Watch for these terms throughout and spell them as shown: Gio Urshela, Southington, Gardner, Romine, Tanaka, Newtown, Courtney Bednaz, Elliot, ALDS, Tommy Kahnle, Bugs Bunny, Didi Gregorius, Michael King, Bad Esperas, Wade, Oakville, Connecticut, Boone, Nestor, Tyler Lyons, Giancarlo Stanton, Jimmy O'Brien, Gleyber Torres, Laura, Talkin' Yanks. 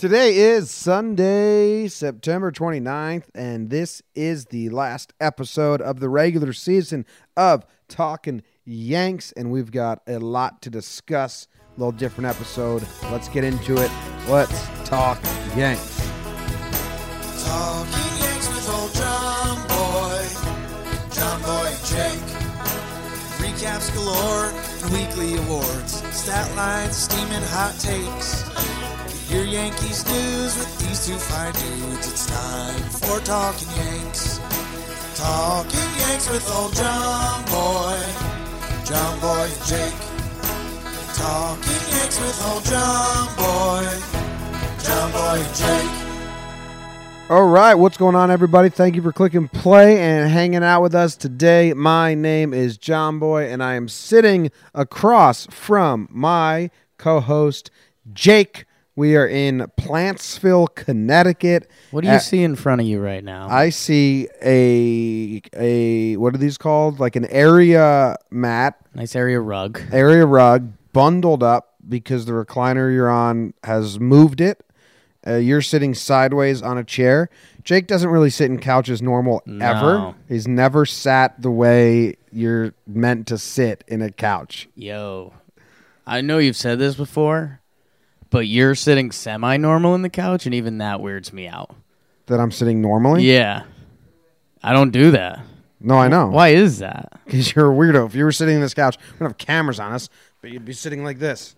Today is Sunday, September 29th, and this is the last episode of the regular season of Talkin' Yanks, and we've got a lot to discuss. A little different episode. Let's get into it. Let's talk Yanks. Talkin' Yanks with old John Boy and Jake. Recaps galore and weekly awards, stat lines, steaming hot takes. Your Yankees news with these two fine dudes. It's time for Talkin' Yanks. Talkin' Yanks with old John Boy and Jake. Talkin' Yanks with old John Boy and Jake. All right, what's going on, everybody? Thank you for clicking play and hanging out with us today. My name is John Boy, and I am sitting across from my co-host, Jake. We are in Plantsville, Connecticut. What do you see in front of you right now? I see a what are these called? Like an area mat. Nice area rug. Area rug bundled up because the recliner you're on has moved it. You're sitting sideways on a chair. Jake doesn't really sit in couches normal ever. He's never sat the way you're meant to sit in a couch. Yo, I know you've said this before. But you're sitting semi-normal in the couch, and even that weirds me out. That I'm sitting normally? Yeah. I don't do that. No, I know. Why is that? Because you're a weirdo. If you were sitting on this couch, we don't have cameras on us, but you'd be sitting like this.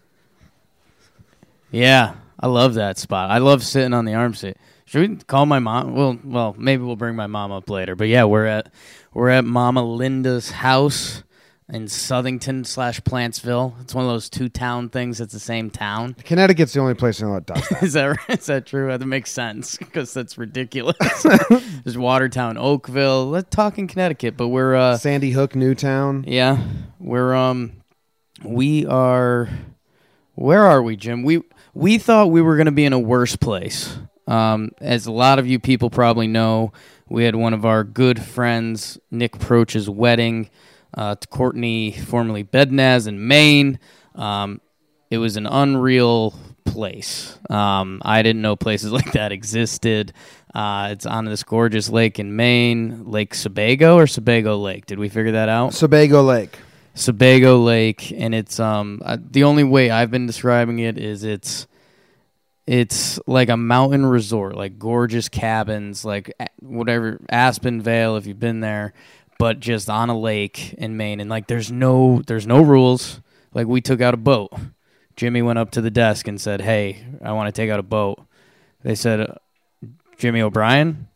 Yeah, I love that spot. I love sitting on the arm seat. Should we call my mom? Well, maybe we'll bring my mom up later. But yeah, we're at Mama Linda's house. In Southington / Plantsville. It's one of those two-town things that's the same town. Connecticut's the only place in the world that does that. Is that true? That makes sense, because that's ridiculous. There's Watertown, Oakville. Let's talk in Connecticut, but we're... Sandy Hook, Newtown. Yeah. We're... We are... Where are we, Jim? We thought we were going to be in a worse place. As a lot of you people probably know, we had one of our good friends, Nick Proch's wedding... to Courtney, formerly Bednaz, in Maine. It was an unreal place. I didn't know places like that existed. It's on this gorgeous lake in Maine, Lake Sebago or Sebago Lake. Did we figure that out? Sebago Lake, and it's the only way I've been describing it is it's like a mountain resort, like gorgeous cabins, like whatever Aspen Vale if you've been there. But just on a lake in Maine, and like there's no rules. Like we took out a boat. Jimmy went up to the desk and said, "Hey, I want to take out a boat." They said, "Jimmy O'Brien,"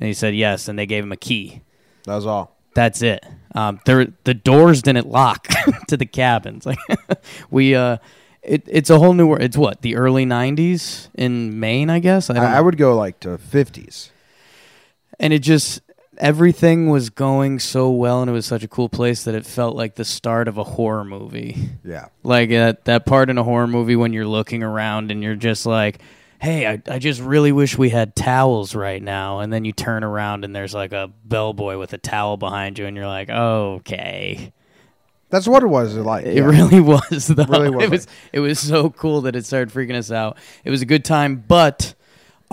and he said yes, and they gave him a key. That was all. That's it. The doors didn't lock to the cabins. Like it's a whole new world. It's what, the early '90s in Maine, I guess. I would go like to '50s, and it just. Everything was going so well, and it was such a cool place that it felt like the start of a horror movie. Yeah. Like that part in a horror movie when you're looking around and you're just like, hey, I just really wish we had towels right now. And then you turn around and there's like a bellboy with a towel behind you, and you're like, oh, okay. That's what it was like. It really was, though. It really was. It was so cool that it started freaking us out. It was a good time, but...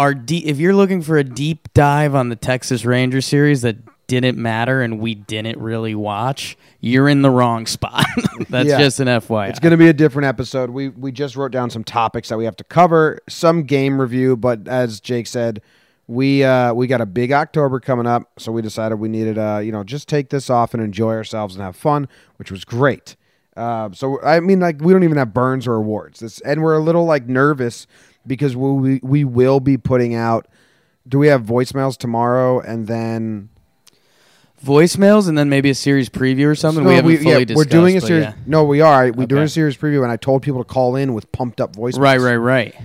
If you're looking for a deep dive on the Texas Ranger series that didn't matter and we didn't really watch, you're in the wrong spot. That's just an FYI. It's going to be a different episode. We just wrote down some topics that we have to cover, some game review, but as Jake said, we got a big October coming up, so we decided we needed just take this off and enjoy ourselves and have fun, which was great. So I mean, like, we don't even have burns or awards. And we're a little like nervous. Because we will be putting out... Do we have voicemails tomorrow and then... Voicemails and then maybe a series preview or something? We haven't fully discussed. We're doing a series... Yeah. No, we are. We're doing a series preview, and I told people to call in with pumped up voicemails. Right.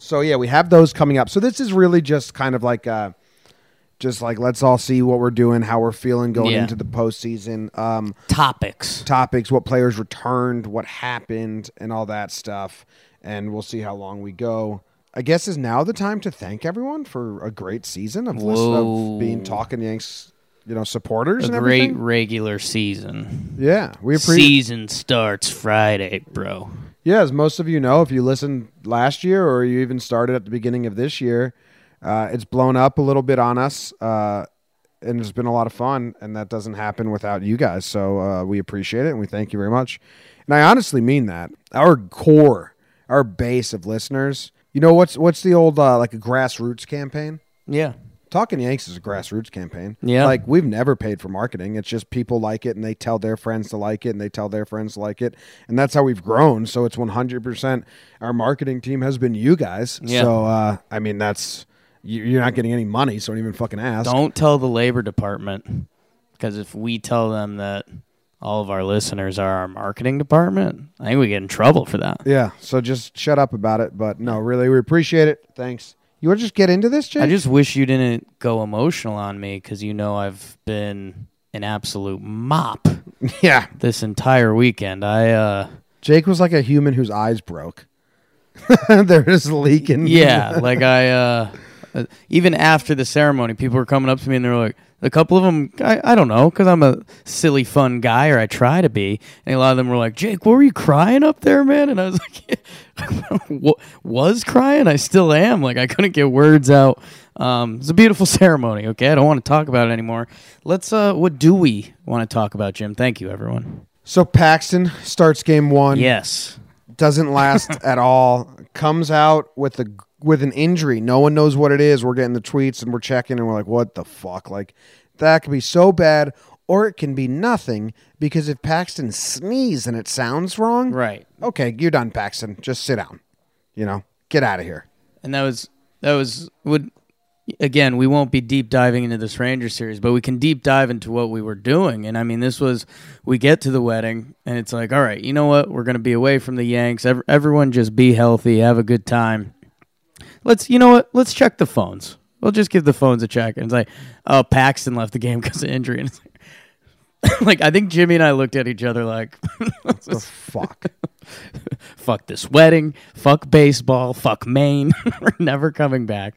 So, yeah, we have those coming up. So this is really just kind of like... let's all see what we're doing, how we're feeling going into the postseason. Topics, what players returned, what happened, and all that stuff. And we'll see how long we go. I guess is now the time to thank everyone for a great season of being Talkin' Yanks, supporters. A and great everything. Regular season. Yeah, we appreciate. Season starts Friday, bro. Yeah, as most of you know, if you listened last year or you even started at the beginning of this year, it's blown up a little bit on us, and it's been a lot of fun, and that doesn't happen without you guys, so we appreciate it, and we thank you very much. And I honestly mean that. Our core, our base of listeners, you know, what's the old, like a grassroots campaign? Yeah. Talkin' Yanks is a grassroots campaign. Yeah. Like, we've never paid for marketing. It's just people like it, and they tell their friends to like it, and they tell their friends to like it. And that's how we've grown, so it's 100% our marketing team has been you guys. Yeah. So, I mean, that's... You're not getting any money, so don't even fucking ask. Don't tell the Labor Department, because if we tell them that all of our listeners are our marketing department, I think we get in trouble for that. Yeah, so just shut up about it. But no, really, we appreciate it. Thanks. You want to just get into this, Jake? I just wish you didn't go emotional on me, because you know I've been an absolute mop. Yeah. This entire weekend. Jake was like a human whose eyes broke. They're just leaking. Yeah, like even after the ceremony, people were coming up to me and they were like, a couple of them, I don't know, because I'm a silly, fun guy, or I try to be. And a lot of them were like, Jake, what were you crying up there, man? And I was like, yeah, was crying? I still am. Like, I couldn't get words out. It's a beautiful ceremony, okay? I don't want to talk about it anymore. Let's, what do we want to talk about, Jim? Thank you, everyone. So Paxton starts game one. Yes. Doesn't last at all. Comes out with an injury. No one knows what it is. We're getting the tweets and we're checking and we're like, what the fuck? Like, that could be so bad, or it can be nothing, because if Paxton sneezes and it sounds wrong, right? Okay, you're done, Paxton. Just sit down. You know, get out of here. And again, we won't be deep diving into this Ranger series, but we can deep dive into what we were doing. And I mean, we get to the wedding and it's like, all right, you know what? We're going to be away from the Yanks. Everyone just be healthy, have a good time. Let's check the phones. We'll just give the phones a check. And it's like, oh, Paxton left the game because of injury. And it's like, I think Jimmy and I looked at each other like, what the fuck? Fuck this wedding. Fuck baseball. Fuck Maine. We're never coming back.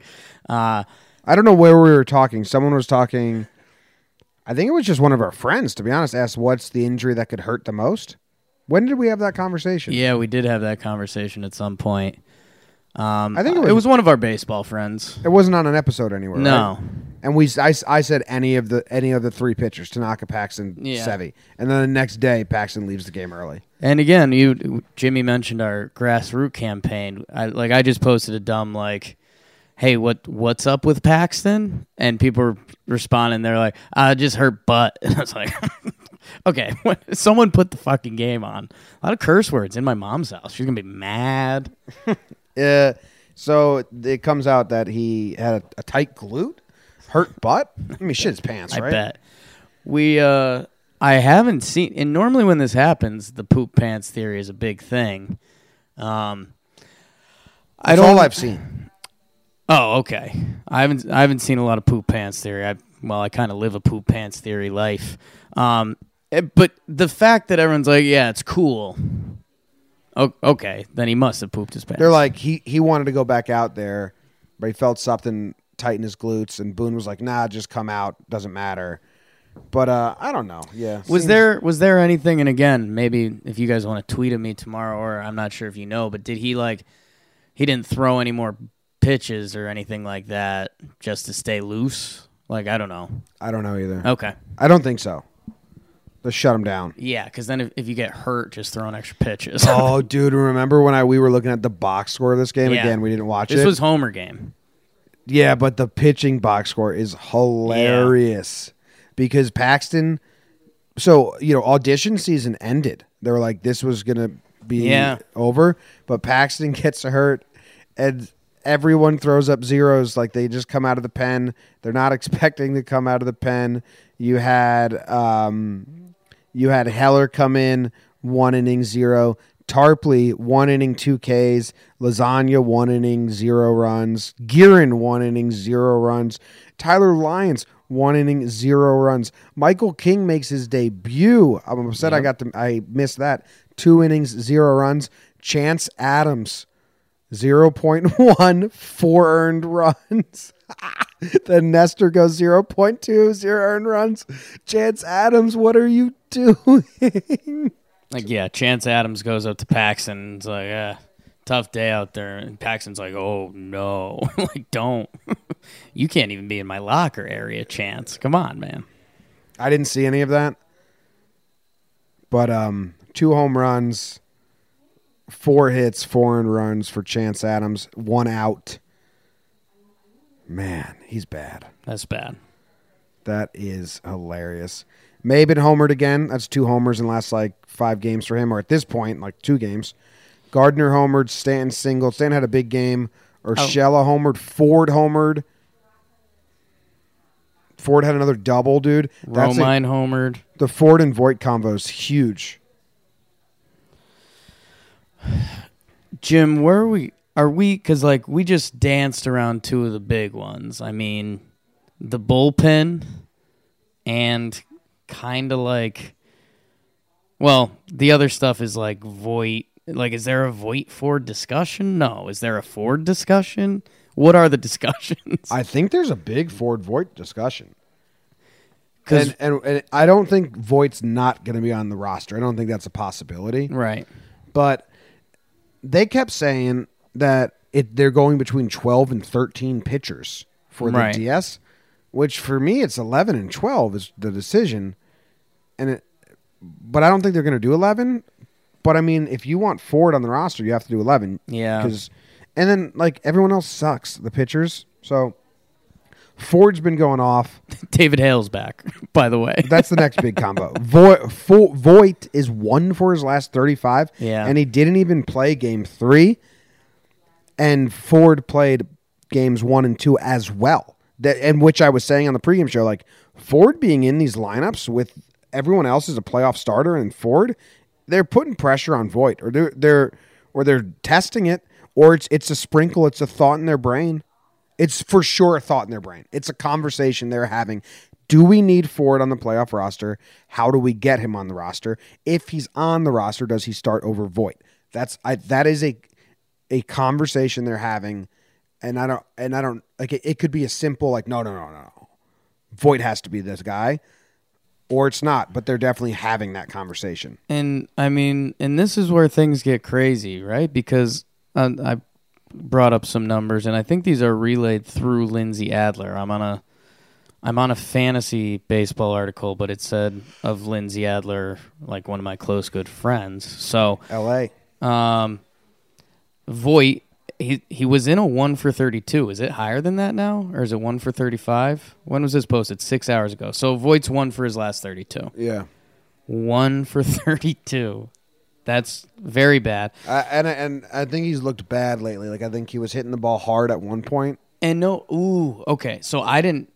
I don't know where we were talking. Someone was talking. I think it was just one of our friends, to be honest, asked what's the injury that could hurt the most. When did we have that conversation? Yeah, we did have that conversation at some point. I think it was one of our baseball friends. It wasn't on an episode anywhere. No. Right? And I said any of the three pitchers, Tanaka, Paxton, Sevy. And then the next day, Paxton leaves the game early. And again, Jimmy mentioned our grassroots campaign. I just posted a dumb hey, what's up with Paxton? And people were responding. They're like, I just hurt butt. And I was like, okay, someone put the fucking game on. A lot of curse words in my mom's house. She's going to be mad. Yeah. So it comes out that he had a tight glute, hurt butt. I mean, shit his pants, right? I bet. I haven't seen, and normally when this happens, the poop pants theory is a big thing. That's all I've seen. Oh, okay. I haven't seen a lot of poop pants theory. I kind of live a poop pants theory life. But the fact that everyone's like, yeah, it's cool. Oh, okay, then he must have pooped his pants. They're like, he wanted to go back out there, but he felt something tighten his glutes, and Boone was like, nah, just come out. Doesn't matter. But I don't know. Yeah. Was there anything? And again, maybe if you guys want to tweet at me tomorrow, or I'm not sure if you know, but did he he didn't throw any more pitches or anything like that just to stay loose? I don't know. I don't know either. Okay. I don't think so. Let's shut him down. Yeah, because then if you get hurt, just throwing extra pitches. Oh, dude, remember when we were looking at the box score of this game? Yeah. Again, we didn't watch this. This was Homer game. Yeah, but the pitching box score is hilarious. Yeah. Because Paxton, so, audition season ended. They were like, this was going to be over, but Paxton gets hurt, and everyone throws up zeros. They just come out of the pen. They're not expecting to come out of the pen. You had Heller come in, 1 inning 0. Tarpley, 1 inning 2 Ks. Lasagna, 1 inning 0 runs. Gearin, 1 inning 0 runs. Tyler Lyons, 1 inning 0 runs. Michael King makes his debut. I'm upset I missed that. 2 innings 0 runs. Chance Adams, 0.1, 4 earned runs. Then Nestor goes 0.2, 0 earned runs. Chance Adams, what are you doing? Like, yeah, Chance Adams goes up to Paxton. It's like, yeah, tough day out there. And Paxton's like, oh, no. Like, don't. You can't even be in my locker area, Chance. Come on, man. I didn't see any of that. But 2 home runs, 4 hits, 4 runs for Chance Adams, 1 out. Man, he's bad. That's bad. That is hilarious. Maybin homered again. That's 2 homers in the last, 5 games for him, or at this point, 2 games. Gardner homered, Stanton single. Stanton had a big game. Urshela homered, Ford homered. Ford had another double, dude. Romine homered. The Ford and Voigt combo is huge. Jim, where are we? Because, we just danced around 2 of the big ones. I mean, the bullpen and kind of the other stuff is Voit. Is there a Voit-Ford discussion? No. Is there a Ford discussion? What are the discussions? I think there's a big Ford-Voit discussion. And I don't think Voigt's not going to be on the roster. I don't think that's a possibility. Right. But they kept saying that they're going between 12 and 13 pitchers for the right. DS, which for me it's 11 and 12 is the decision. But I don't think they're going to do 11. But, I mean, if you want Ford on the roster, you have to do 11. Yeah. And then, everyone else sucks, the pitchers. So, Ford's been going off. David Hale's back, by the way. That's the next big combo. Voit is 1 for his last 35. Yeah. And he didn't even play game 3. And Ford played games 1 and 2 as well. And which I was saying on the pregame show, Ford being in these lineups with everyone else as a playoff starter and Ford, they're putting pressure on Voit. Or they're testing it. Or it's a sprinkle, it's a thought in their brain. It's for sure a thought in their brain. It's a conversation they're having. Do we need Ford on the playoff roster? How do we get him on the roster? If he's on the roster, does he start over Voit? That is a conversation they're having, and I don't it could be a simple no. Voit has to be this guy. Or it's not, but they're definitely having that conversation. And, this is where things get crazy, right? Because I brought up some numbers, and I think these are relayed through Lindsay Adler. I'm on a fantasy baseball article, but it said of Lindsay Adler, one of my close good friends. So L.A. Voit, he was in a 1 for 32. Is it higher than that now? Or is it 1 for 35? When was this posted? 6 hours ago. So Voit's 1 for his last 32. Yeah. 1 for 32. That's very bad. And I think he's looked bad lately. I think he was hitting the ball hard at one point. And no, ooh, okay. So I didn't,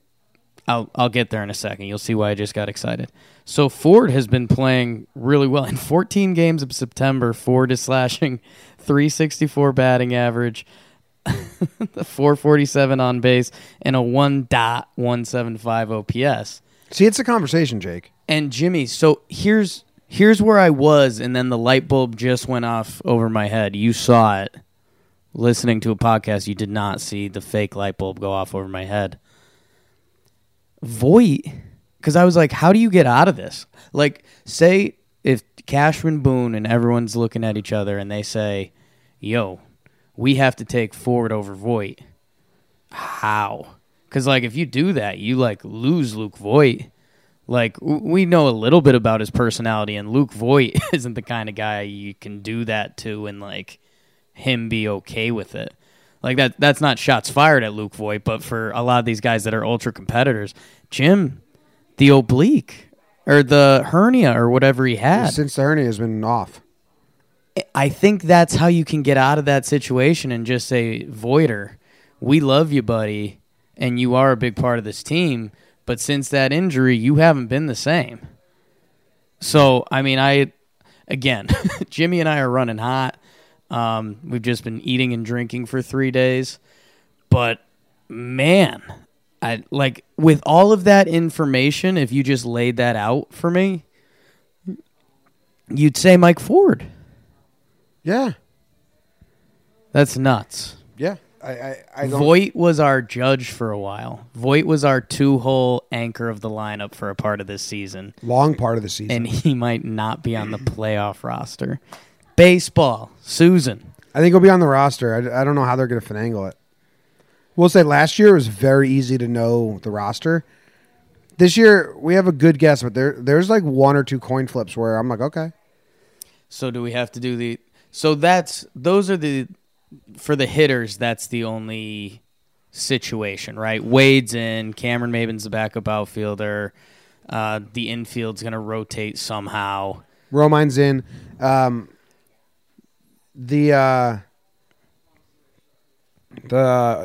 I'll get there in a second. You'll see why I just got excited. So Ford has been playing really well. In 14 games of September, Ford is slashing .364 batting average, the .447 on base, and a 1.175 OPS. See, it's a conversation, Jake. And Jimmy, so here's where I was, and then the light bulb just went off over my head. You saw it. Listening to a podcast, you did not see the fake light bulb go off over my head. Voit, because I was how do you get out of this? Say if Cashman, Boone, and everyone's looking at each other and they say, yo, we have to take Ford over Voit. How? Because, if you do that, you, lose Luke Voit. We know a little bit about his personality, and Luke Voit isn't the kind of guy you can do that to and, him be okay with it. That's not shots fired at Luke Voit, but for a lot of these guys that are ultra competitors, Jim, the oblique or the hernia or whatever he had. Since the hernia has been off. I think that's how you can get out of that situation and just say, Voiter, we love you, buddy, and you are a big part of this team, but since that injury, you haven't been the same. So, again, Jimmy and I are running hot. We've just been eating and drinking for 3 days, but man, I with all of that information, if you just laid that out for me, you'd say Mike Ford. Yeah. That's nuts. Yeah. I don't... Voigt was our judge for a while. Voigt was our two-hole anchor of the lineup for a part of this season. Long part of the season. And he might not be on the playoff roster. Baseball, Susan. I think he'll be on the roster. I don't know how they're going to finagle it. We'll say last year it was very easy to know the roster. This year we have a good guess, but there's like one or two coin flips where I'm like, okay. So do we have to do the... So for the hitters, that's the only situation, right? Wade's in. Cameron Maybin's the backup outfielder. The infield's going to rotate somehow. Romine's in. The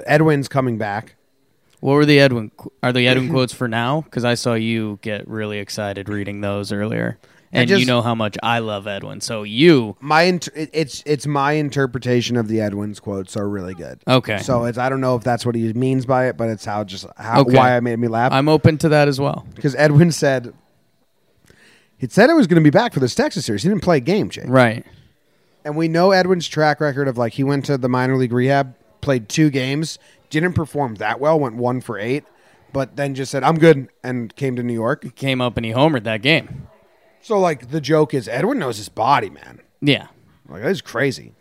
Edwin's coming back. What were the Edwin? Are the Edwin quotes for now? Because I saw you get really excited reading those earlier. And you know how much I love Edwin, so it's my interpretation of the Edwin's quotes are really good. Okay, so I don't know if that's what he means by it, but it's why it made me laugh. I'm open to that as well, because Edwin said it was going to be back for this Texas series. He didn't play a game, Jake. Right, and we know Edwin's track record of like he went to the minor league rehab, played 2 games, didn't perform that well, went 1 for 8, but then just said I'm good and came to New York. He came up and he homered that game. So, like, the joke is Edwin knows his body, man. Yeah. Like, that is crazy.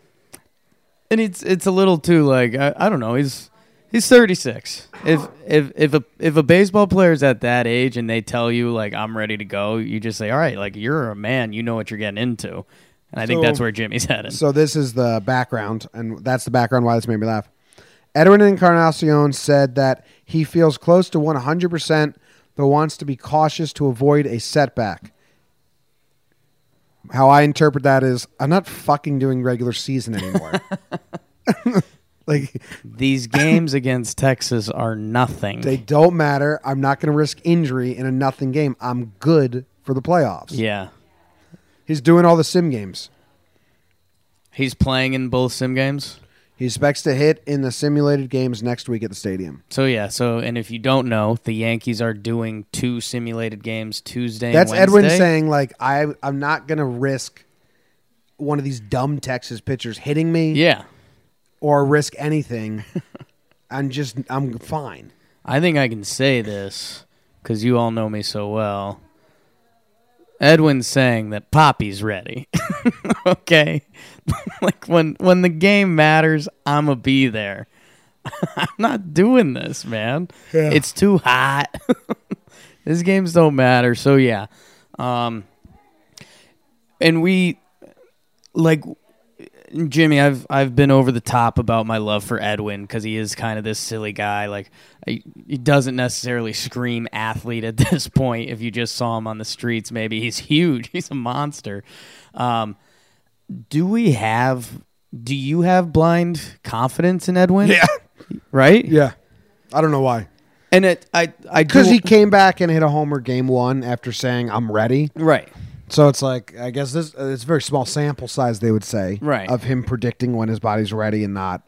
And it's a little too, like, I don't know. He's 36. If a baseball player is at that age and they tell you, like, I'm ready to go, you just say, all right, like, you're a man. You know what you're getting into. And I think that's where Jimmy's headed. So this is the background, and that's the background why this made me laugh. Edwin Encarnacion said that he feels close to 100%, though wants to be cautious to avoid a setback. How I interpret that is, I'm not fucking doing regular season anymore. Like these games against Texas are nothing. They don't matter. I'm not going to risk injury in a nothing game. I'm good for the playoffs. Yeah. He's doing all the sim games. He's playing in both sim games? He expects to hit in the simulated games next week at the stadium. So, yeah. So, and if you don't know, the Yankees are doing 2 simulated games Tuesday and Wednesday. That's Edwin saying, like, I'm not going to risk one of these dumb Texas pitchers hitting me. Yeah. Or risk anything. I'm fine. I think I can say this because you all know me so well. Edwin's saying that Poppy's ready. Okay. Like when the game matters, I'ma be there. I'm not doing this, man. Yeah. It's too hot. These games don't matter. So yeah. And we like Jimmy, I've been over the top about my love for Edwin because he is kind of this silly guy. Like he doesn't necessarily scream athlete at this point. If you just saw him on the streets, maybe he's huge. He's a monster. Do you have blind confidence in Edwin? Yeah. Right? Yeah. I don't know why. And because he came back and hit a homer game 1 after saying I'm ready. Right. So it's like, I guess it's a very small sample size, they would say, right, of him predicting when his body's ready and not.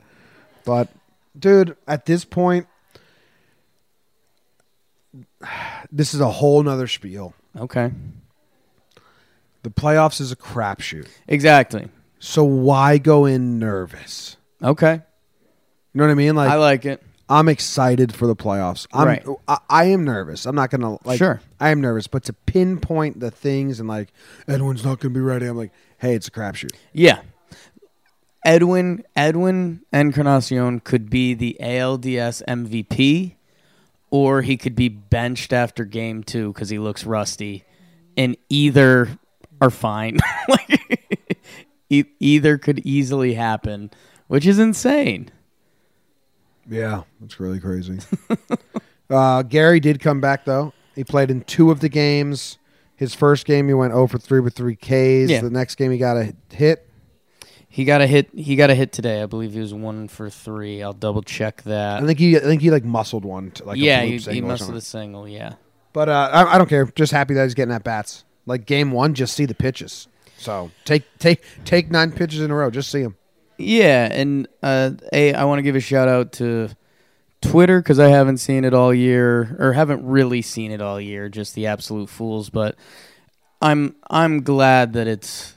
But, dude, at this point, this is a whole nother spiel. Okay. The playoffs is a crapshoot. Exactly. So why go in nervous? Okay. You know what I mean? Like I like it. I'm excited for the playoffs. Right. I am nervous. I'm not going to, like, sure. I am nervous, but to pinpoint the things and, like, Edwin's not going to be ready, I'm like, hey, it's a crapshoot. Yeah. Edwin Encarnacion could be the ALDS MVP, or he could be benched after game 2 because he looks rusty, and either are fine. Like, either could easily happen, which is insane. Yeah, that's really crazy. Gary did come back, though. He played in 2 of the games. His first game, he went 0 for 3 with 3 Ks. Yeah. The next game, he got a hit. He got a hit today. I believe he was 1 for 3. I'll double-check that. I think he like, muscled one. Yeah, he muscled a single, yeah. But I don't care. Just happy that he's getting at-bats. Like, game 1, just see the pitches. So take 9 pitches in a row. Just see them. Yeah, and I want to give a shout-out to Twitter because I haven't seen it all year, or haven't really seen it all year, just the absolute fools. But I'm glad that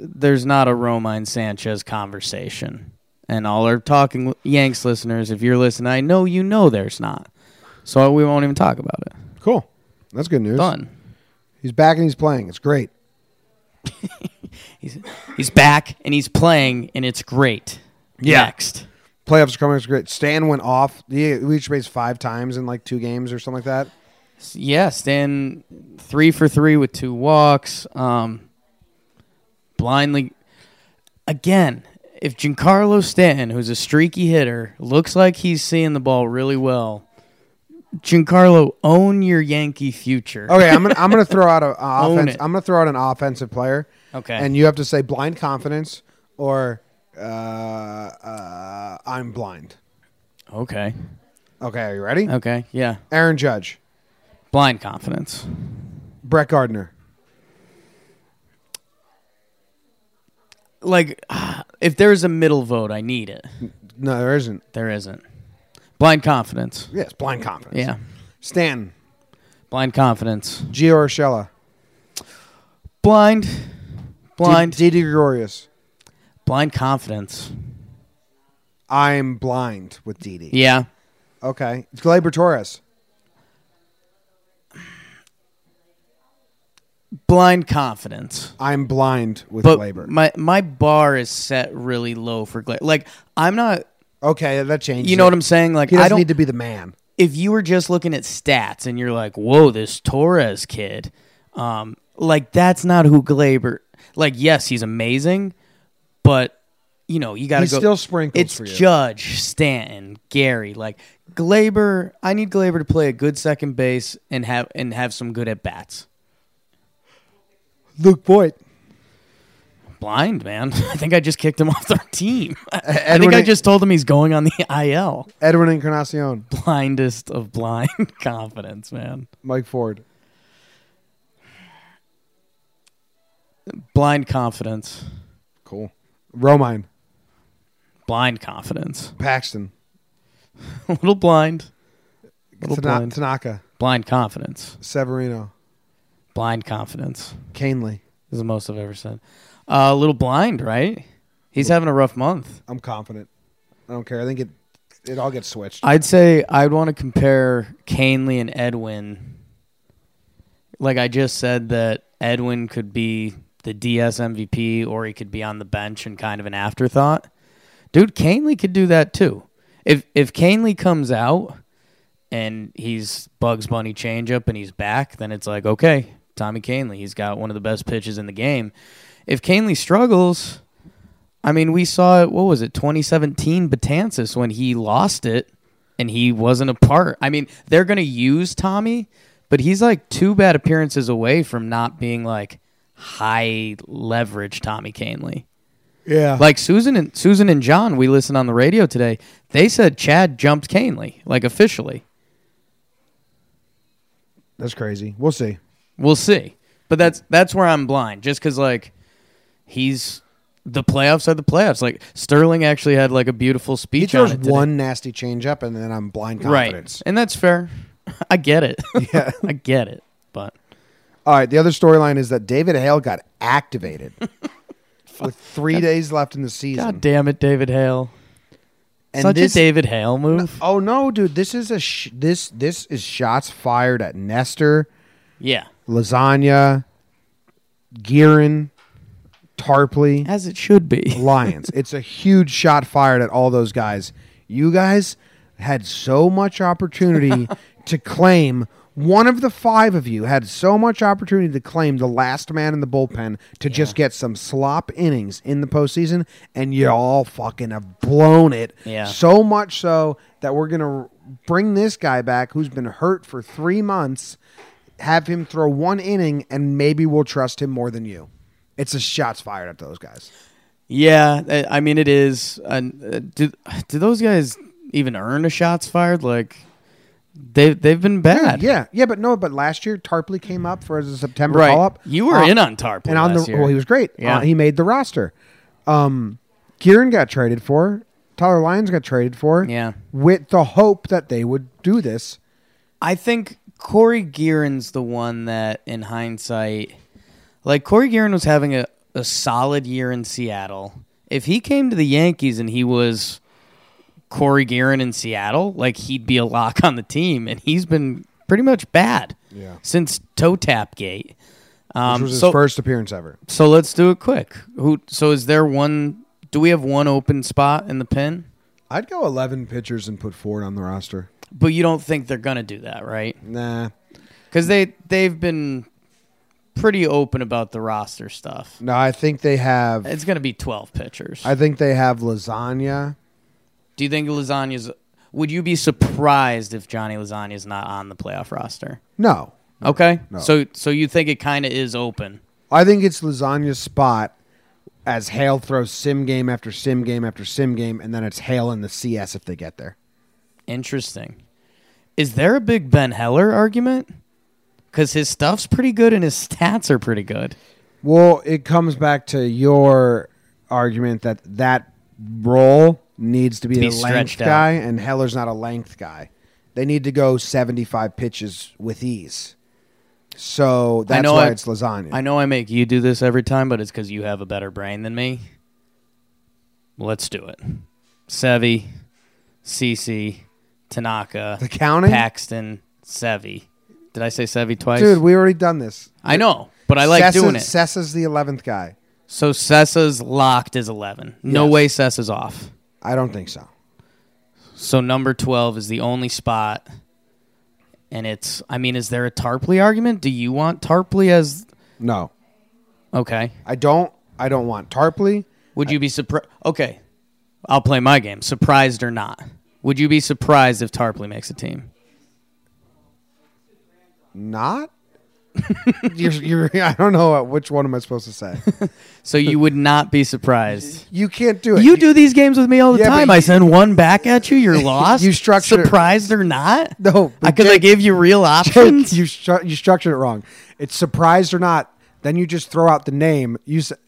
there's not a Romine Sanchez conversation And all our Talking Yanks listeners, if you're listening, I know you know there's not. So we won't even talk about it. Cool. That's good news. Done. He's back and he's playing. It's great. He's back and he's playing, and it's great. Yeah. Next. Playoffs are coming. It's great. Stan went off. We each raised 5 times in like 2 games or something like that. Yeah, Stan 3 for 3 with 2 walks. Blindly. Again, if Giancarlo Stanton, who's a streaky hitter, looks like he's seeing the ball really well, Giancarlo, own your Yankee future. Okay, I'm gonna throw out I'm gonna throw out an offensive player. Okay, and you have to say blind confidence or I'm blind. Okay. Okay, are you ready? Okay, yeah. Aaron Judge. Blind confidence. Brett Gardner. Like, if there's a middle vote, I need it. No, there isn't. There isn't. Blind confidence. Yes, blind confidence. Yeah. Stan. Blind confidence. Gio Urshela. Blind. Blind. Didi Gregorius. Blind confidence. I'm blind with Didi. Yeah. Okay. It's Gleyber Torres. Blind confidence. I'm blind with Gleyber. My bar is set really low for Gleyber. Like, I'm not... Okay, that changes. You know what I'm saying? Like, he doesn't need to be the man. If you were just looking at stats and you're like, whoa, this Torres kid, like, that's not who Gleyber... Like, yes, he's amazing, but, you know, you got to go... He's still sprinkles for you. It's Judge, Stanton, Gary. Like, Gleyber... I need Gleyber to play a good second base and have some good at-bats. Luke Voit. Blind, man. I think I just kicked him off our team. I think I just told him he's going on the IL. Edwin Encarnacion. Blindest of blind confidence, man. Mike Ford. Blind confidence. Cool. Romine. Blind confidence. Paxton. A little blind. Blind. Tanaka. Blind confidence. Severino. Blind confidence. Kahnle. This is the most I've ever said. A little blind, right? He's having a rough month. I'm confident. I don't care. I think it all gets switched. I'd say I'd want to compare Kahnle and Edwin. Like I just said that Edwin could be the DS MVP or he could be on the bench and kind of an afterthought. Dude, Kahnle could do that too. If Kahnle comes out and he's Bugs Bunny changeup and he's back, then it's like, okay, Tommy Kahnle. He's got one of the best pitches in the game. If Kahnle struggles, I mean, we saw it, 2017 Betances when he lost it and he wasn't a part. I mean, they're going to use Tommy, but he's like 2 bad appearances away from not being like high leverage Tommy Kahnle. Yeah. Like Susan and John, we listened on the radio today. They said Chad jumped Kahnle, like officially. That's crazy. We'll see. We'll see. But that's where I'm blind, just because, like, he's the playoffs are the playoffs. Like, Sterling actually had, like, a beautiful speech he chose on it today. One nasty changeup, and then I'm blind confidence. Right, and that's fair. I get it. Yeah. I get it, but. All right, the other storyline is that David Hale got activated with 3 days left in the season. God damn it, David Hale. And Such a David Hale move. No, oh, no, dude. This is this is shots fired at Nestor. Yeah. Lasagna, Gearin, Tarpley. As it should be. Lions. It's a huge shot fired at all those guys. You guys had so much opportunity to claim. One of the 5 of you had so much opportunity to claim the last man in the bullpen to just get some slop innings in the postseason, and you all fucking have blown it. Yeah. So much so that we're going to bring this guy back who's been hurt for 3 months, have him throw 1 inning, and maybe we'll trust him more than you. It's a shots fired at those guys. Yeah, I mean, it is. Do those guys even earn a shots fired? Like... They've been bad. Yeah, but last year Tarpley came up for his September call-up. You were in on Tarpley and on last year. Well, he was great. Yeah. He made the roster. Gearin got traded for. Tyler Lyons got traded for. Yeah. With the hope that they would do this. I think Corey Gearin's the one that, in hindsight, like Corey Gearin was having a solid year in Seattle, If he came to the Yankees and he was Corey Gearin in Seattle, like, he'd be a lock on the team, and he's been pretty much bad since toe tap gate. Which was his first appearance ever. So let's do it quick. So is there one? Do we have one open spot in the pen? I'd go 11 pitchers and put Ford on the roster. But you don't think they're going to do that, right? Nah. Because they've been pretty open about the roster stuff. No, I think they have... It's going to be 12 pitchers. I think they have Lasagna. Do you think Lasagna's... Would you be surprised if Johnny Lasagna's not on the playoff roster? No. Okay. No. So you think it kind of is open? I think it's Lasagna's spot as Hale throws sim game after sim game after sim game, and then it's Hale in the CS if they get there. Interesting. Is there a big Ben Heller argument? Because his stuff's pretty good and his stats are pretty good. Well, it comes back to your argument that role needs to be a length guy, and Heller's not a length guy. They need to go 75 pitches with ease. So that's why it's Lasagna. I know I make you do this every time, but it's because you have a better brain than me. Let's do it. Sevy, CC, Tanaka, the counting? Paxton, Sevy. Did I say Sevy twice? Dude, we already done this. I know, but I like doing it. Sessa's the 11th guy. So Sessa's locked as 11. No way Sessa's off. I don't think so. So number 12 is the only spot, and it's... I mean, is there a Tarpley argument? Do you want Tarpley as... No. Okay. I don't want Tarpley. Would you be surprised... Okay. I'll play my game. Surprised or not. Would you be surprised if Tarpley makes a team? Not? I don't know which one am I supposed to say. So you would not be surprised. You can't do it. You do these games with me all the time. I send one back at you. You're lost. You structured surprised or not? No, because I gave you real options. Jake, you structured it wrong. It's surprised or not. Then you just throw out the name. You said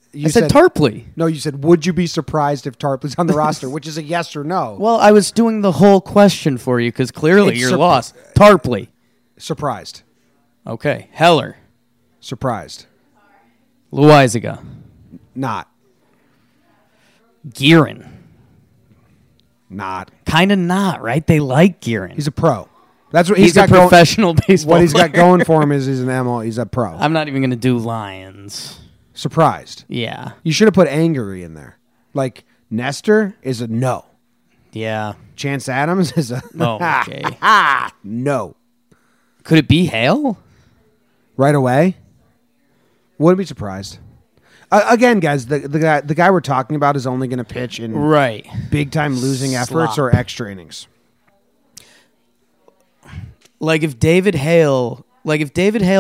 Tarpley. No, you said, would you be surprised if Tarpley's on the roster, which is a yes or no. Well, I was doing the whole question for you because clearly you're lost. Tarpley. Surprised. Okay. Heller. Surprised. Loaizaga. Not. Gearin. Not. Kind of not, right? They like Gearin. He's a pro. That's what he's got. He's a professional baseball player. What he's got going for him is he's an ML. He's a pro. I'm not even going to do Lions. Surprised. Yeah. You should have put angry in there. Like, Nestor is a no. Yeah. Chance Adams is a no. Could it be Hale? Right away? Wouldn't be surprised. Again, guys, the guy we're talking about is only going to pitch in big-time losing efforts or extra innings. Like, if David Hale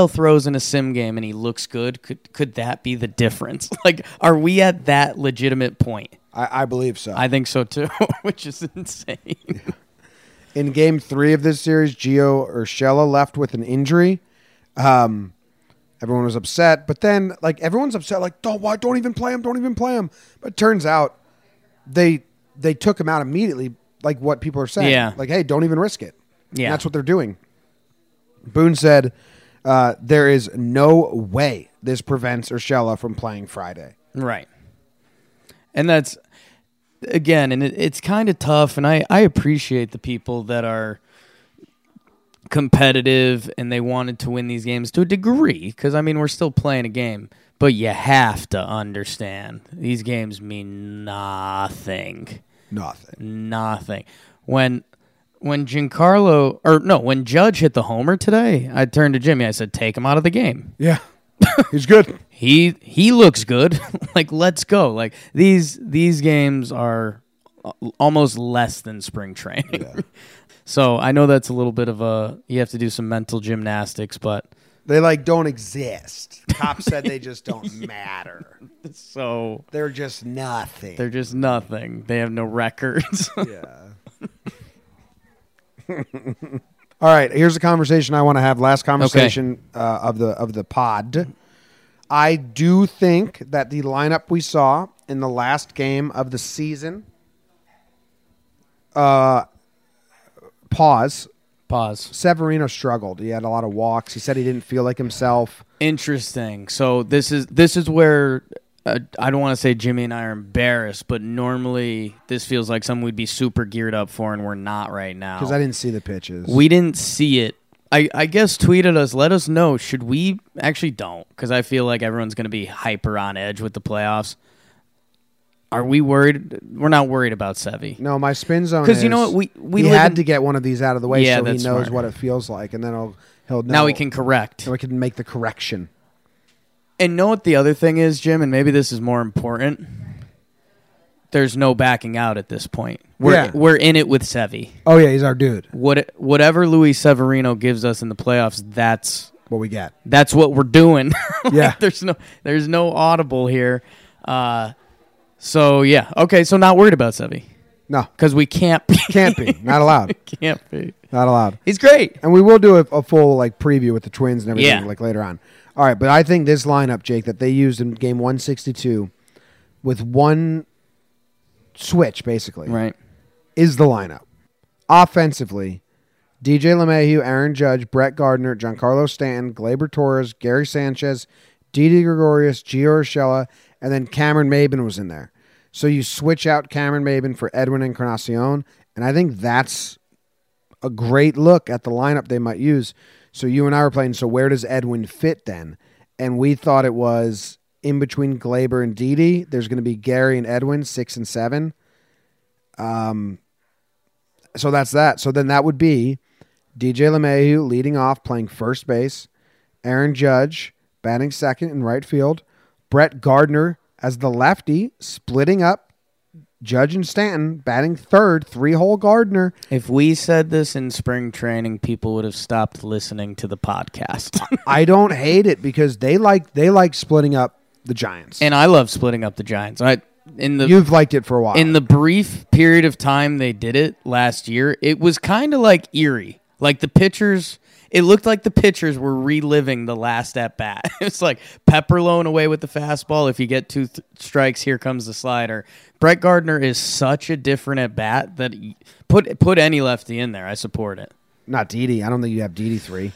throws in a sim game and he looks good, could that be the difference? Like, are we at that legitimate point? I believe so. I think so, too, which is insane. Yeah. In Game 3 of this series, Gio Urshela left with an injury. Everyone was upset. But then, like, everyone's upset, like, don't even play him, But it turns out they took him out immediately, like what people are saying. Yeah. Like, hey, don't even risk it. Yeah. And that's what they're doing. Boone said, there is no way this prevents Urshela from playing Friday. Right. And that's... Again, and it's kind of tough, and I appreciate the people that are competitive and they wanted to win these games to a degree because, I mean, we're still playing a game. But you have to understand these games mean nothing. Nothing. When Judge hit the homer today, I turned to Jimmy. I said, take him out of the game. Yeah. He's good. He looks good. Like, let's go. Like, these games are almost less than spring training. Yeah. So I know that's a little bit of you have to do some mental gymnastics, but they like don't exist. Cop said they just don't matter. So they're just nothing. They have no records. Yeah. All right, here's a conversation I want to have. Last conversation of the pod. I do think that the lineup we saw in the last game of the season. Pause. Severino struggled. He had a lot of walks. He said he didn't feel like himself. Interesting. So this is where I don't want to say Jimmy and I are embarrassed, but normally this feels like something we'd be super geared up for, and we're not right now. Because I didn't see the pitches. We didn't see it. I guess tweet at us. Let us know. Should we? Actually, don't, because I feel like everyone's going to be hyper on edge with the playoffs. Are we worried? We're not worried about Sevy. No, my spin zone is... Because you know what? We had to get one of these out of the way so he knows what it feels like, and then he'll know. Now we can correct. So we can make the correction. And know what the other thing is, Jim, and maybe this is more important. There's no backing out at this point. We're in it with Sevy. Oh yeah, he's our dude. Whatever Luis Severino gives us in the playoffs, that's what we get. That's what we're doing. Yeah. There's no audible here. So yeah. Okay, so not worried about Sevy. No. Because we can't be. Can't be. Not allowed. Can't be. Not allowed. He's great. And we will do a full preview with the Twins and everything later on. All right, but I think this lineup, Jake, that they used in game 162 with one switch, basically, right, is the lineup. Offensively, DJ LeMahieu, Aaron Judge, Brett Gardner, Giancarlo Stanton, Gleyber Torres, Gary Sanchez, Didi Gregorius, Gio Urshela, and then Cameron Maybin was in there. So you switch out Cameron Maybin for Edwin Encarnacion, and I think that's a great look at the lineup they might use. So you and I were playing, so where does Edwin fit then? And we thought it was in between Gleyber and Didi. There's going to be Gary and Edwin, 6 and 7. So that's that. So then that would be DJ LeMahieu leading off, playing first base. Aaron Judge batting second in right field. Brett Gardner as the lefty, splitting up Judge and Stanton, batting third, three-hole Gardner. If we said this in spring training, people would have stopped listening to the podcast. I don't hate it because they like splitting up the Giants, and I love splitting up the Giants. You've liked it for a while. In the brief period of time they did it last year, it was kind of like eerie. Like the pitchers, it looked like the pitchers were reliving the last at bat. It's like Pepperlone away with the fastball. If you get two strikes, here comes the slider. Brett Gardner is such a different at bat that put any lefty in there. I support it. Not Didi. I don't think you have Didi 3.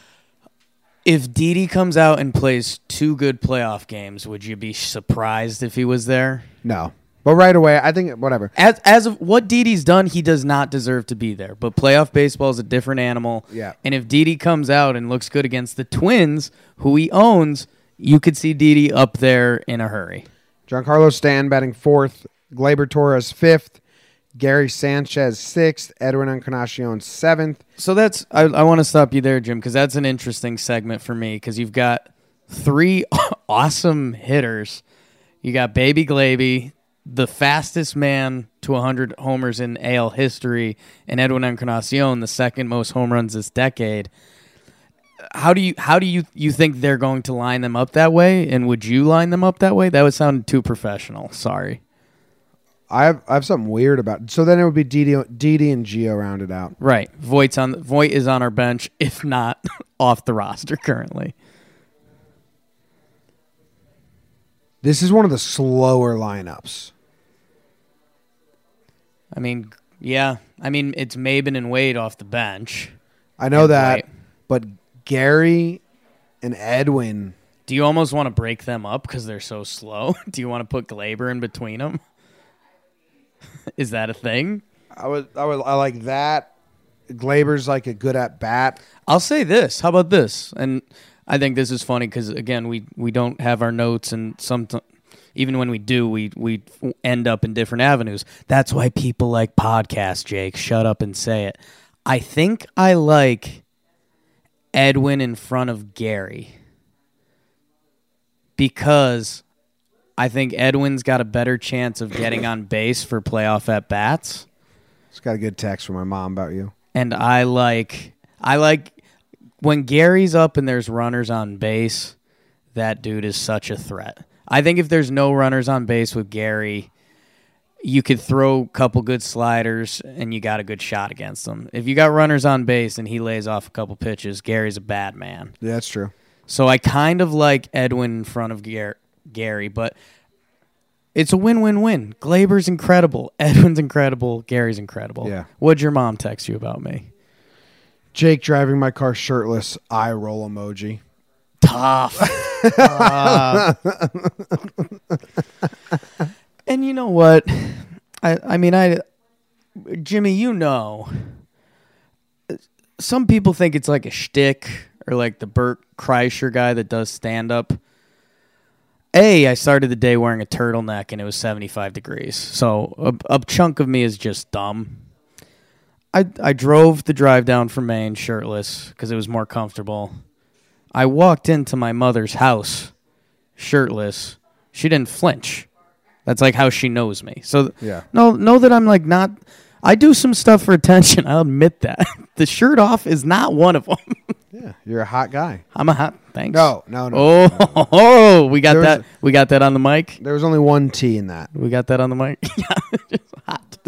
If Didi comes out and plays 2 good playoff games, would you be surprised if he was there? No. But right away, I think whatever. As of what Didi's done, he does not deserve to be there. But playoff baseball is a different animal. Yeah. And if Didi comes out and looks good against the Twins, who he owns, you could see Didi up there in a hurry. Giancarlo Stanton batting 4th, Gleyber Torres 5th, Gary Sanchez 6th, Edwin Encarnacion 7th. So that's I want to stop you there, Jim, because that's an interesting segment for me because you've got 3 awesome hitters. You got Baby Gleybe, the fastest man to 100 homers in AL history, and Edwin Encarnacion, the second most home runs this decade. How do you think they're going to line them up that way? And would you line them up that way? That would sound too professional. Sorry. I have something weird about it. So then it would be Didi and Gio rounded out. Right. Voigt is on our bench, if not off the roster currently. This is one of the slower lineups. I mean, yeah. I mean, it's Maybin and Wade off the bench. I know that, Wade. But Gary and Edwin. Do you almost want to break them up because they're so slow? Do you want to put Gleyber in between them? Is that a thing? I like that. Gleyber's like a good at bat. I'll say this. How about this? And I think this is funny because, again, we don't have our notes, and even when we do, we end up in different avenues. That's why people like podcasts, Jake. Shut up and say it. I think I like Edwin in front of Gary because I think Edwin's got a better chance of getting on base for playoff at-bats. It's got a good text from my mom about you. And I like when Gary's up and there's runners on base, that dude is such a threat. I think if there's no runners on base with Gary, you could throw a couple good sliders and you got a good shot against him. If you got runners on base and he lays off a couple pitches, Gary's a bad man. Yeah, that's true. So I kind of like Edwin in front of Gary, but it's a win-win-win. Gleyber's incredible. Edwin's incredible. Gary's incredible. Yeah. What'd your mom text you about me? Jake driving my car shirtless, eye roll emoji. Tough. And you know what? I mean, Jimmy, you know, some people think it's like a shtick or like the Bert Kreischer guy that does stand-up. I started the day wearing a turtleneck and it was 75 degrees. So a chunk of me is just dumb. I drove the drive down from Maine shirtless because it was more comfortable. I walked into my mother's house shirtless. She didn't flinch. That's like how she knows me. So yeah. Know that I'm like not... I do some stuff for attention. I'll admit that. The shirt off is not one of them. Yeah, you're a hot guy. I'm a hot... Thanks. No. Oh, we got that. We got that on the mic. There was only one T in that. We got that on the mic. Yeah, hot.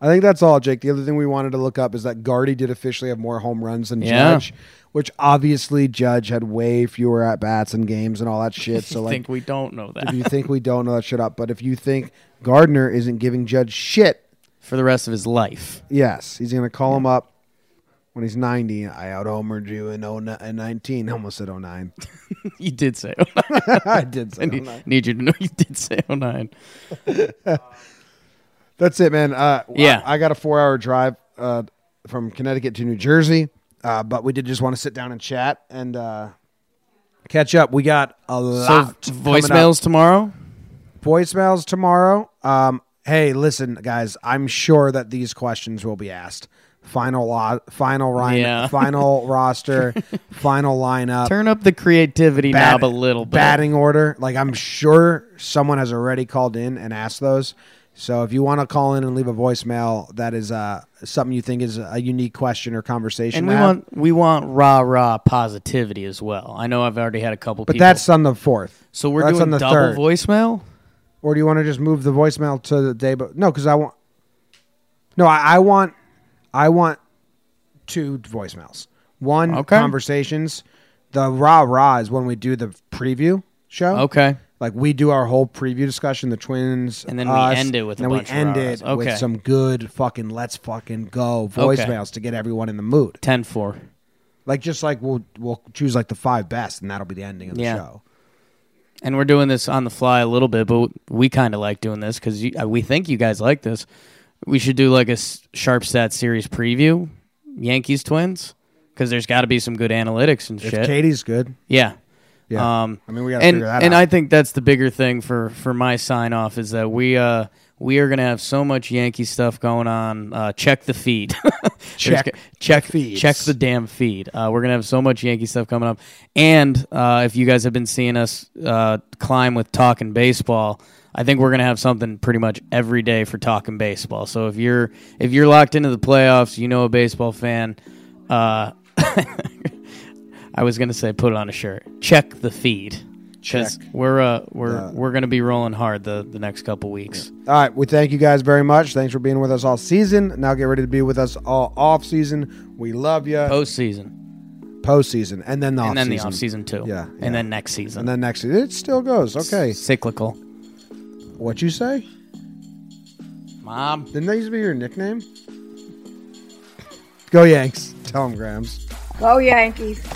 I think that's all, Jake. The other thing we wanted to look up is that Gardy did officially have more home runs than Judge, which obviously Judge had way fewer at-bats and games and all that shit. So, like, think we don't know that. If you think we don't know that, shut up. But if you think Gardner isn't giving Judge shit for the rest of his life, yes, he's going to call him up. When he's 90, I out-homered you in 19. I almost said 09. You did say 09. I did say 09. I need you to know you did say 09. That's it, man. I got a 4-hour drive from Connecticut to New Jersey, but we did just want to sit down and chat and catch up. We got a lot. So voicemails tomorrow? Voicemails tomorrow. Hey, listen, guys, I'm sure that these questions will be asked. Final roster, final lineup. Turn up the creativity knob a little bit. Batting order. Like, I'm sure someone has already called in and asked those. So if you want to call in and leave a voicemail, that is something you think is a unique question or conversation. And we want rah-rah positivity as well. I know I've already had a couple people. But that's on the 4th. So we're doing the double third. Voicemail? Or do you want to just move the voicemail to the day? But no, because I want... No, I want two voicemails. One, conversations. The rah-rah is when we do the preview show. Okay. Like, we do our whole preview discussion, the Twins, and then us, we end it with a bunch of rah-rahs. With some good fucking let's fucking go voicemails to get everyone in the mood. 10-4. Like, just like we'll choose like the 5 best, and that'll be the ending of the show. And we're doing this on the fly a little bit, but we kind of like doing this because we think you guys like this. We should do like a Sharp Stat series preview, Yankees Twins, because there's got to be some good analytics and shit. If Katie's good. Yeah. I mean, we got to figure that out. And I think that's the bigger thing for my sign-off is that we are going to have so much Yankee stuff going on. Check the feed. Check feeds. Check the damn feed. We're going to have so much Yankee stuff coming up. And if you guys have been seeing us climb with Talkin' Baseball, I think we're going to have something pretty much every day for Talking Baseball. So if you're locked into the playoffs, you know a baseball fan, I was going to say put it on a shirt. Check the feed. Check. We're going to be rolling hard the next couple weeks. Yeah. All right, we thank you guys very much. Thanks for being with us all season. Now get ready to be with us all off season. We love you. Postseason, and then the off season. And then the off season too. Yeah. And then next season. It still goes. Okay. Cyclical. What you say? Mom. Didn't that used to be your nickname? Go Yanks. Tell them, Grams. Go Yankees.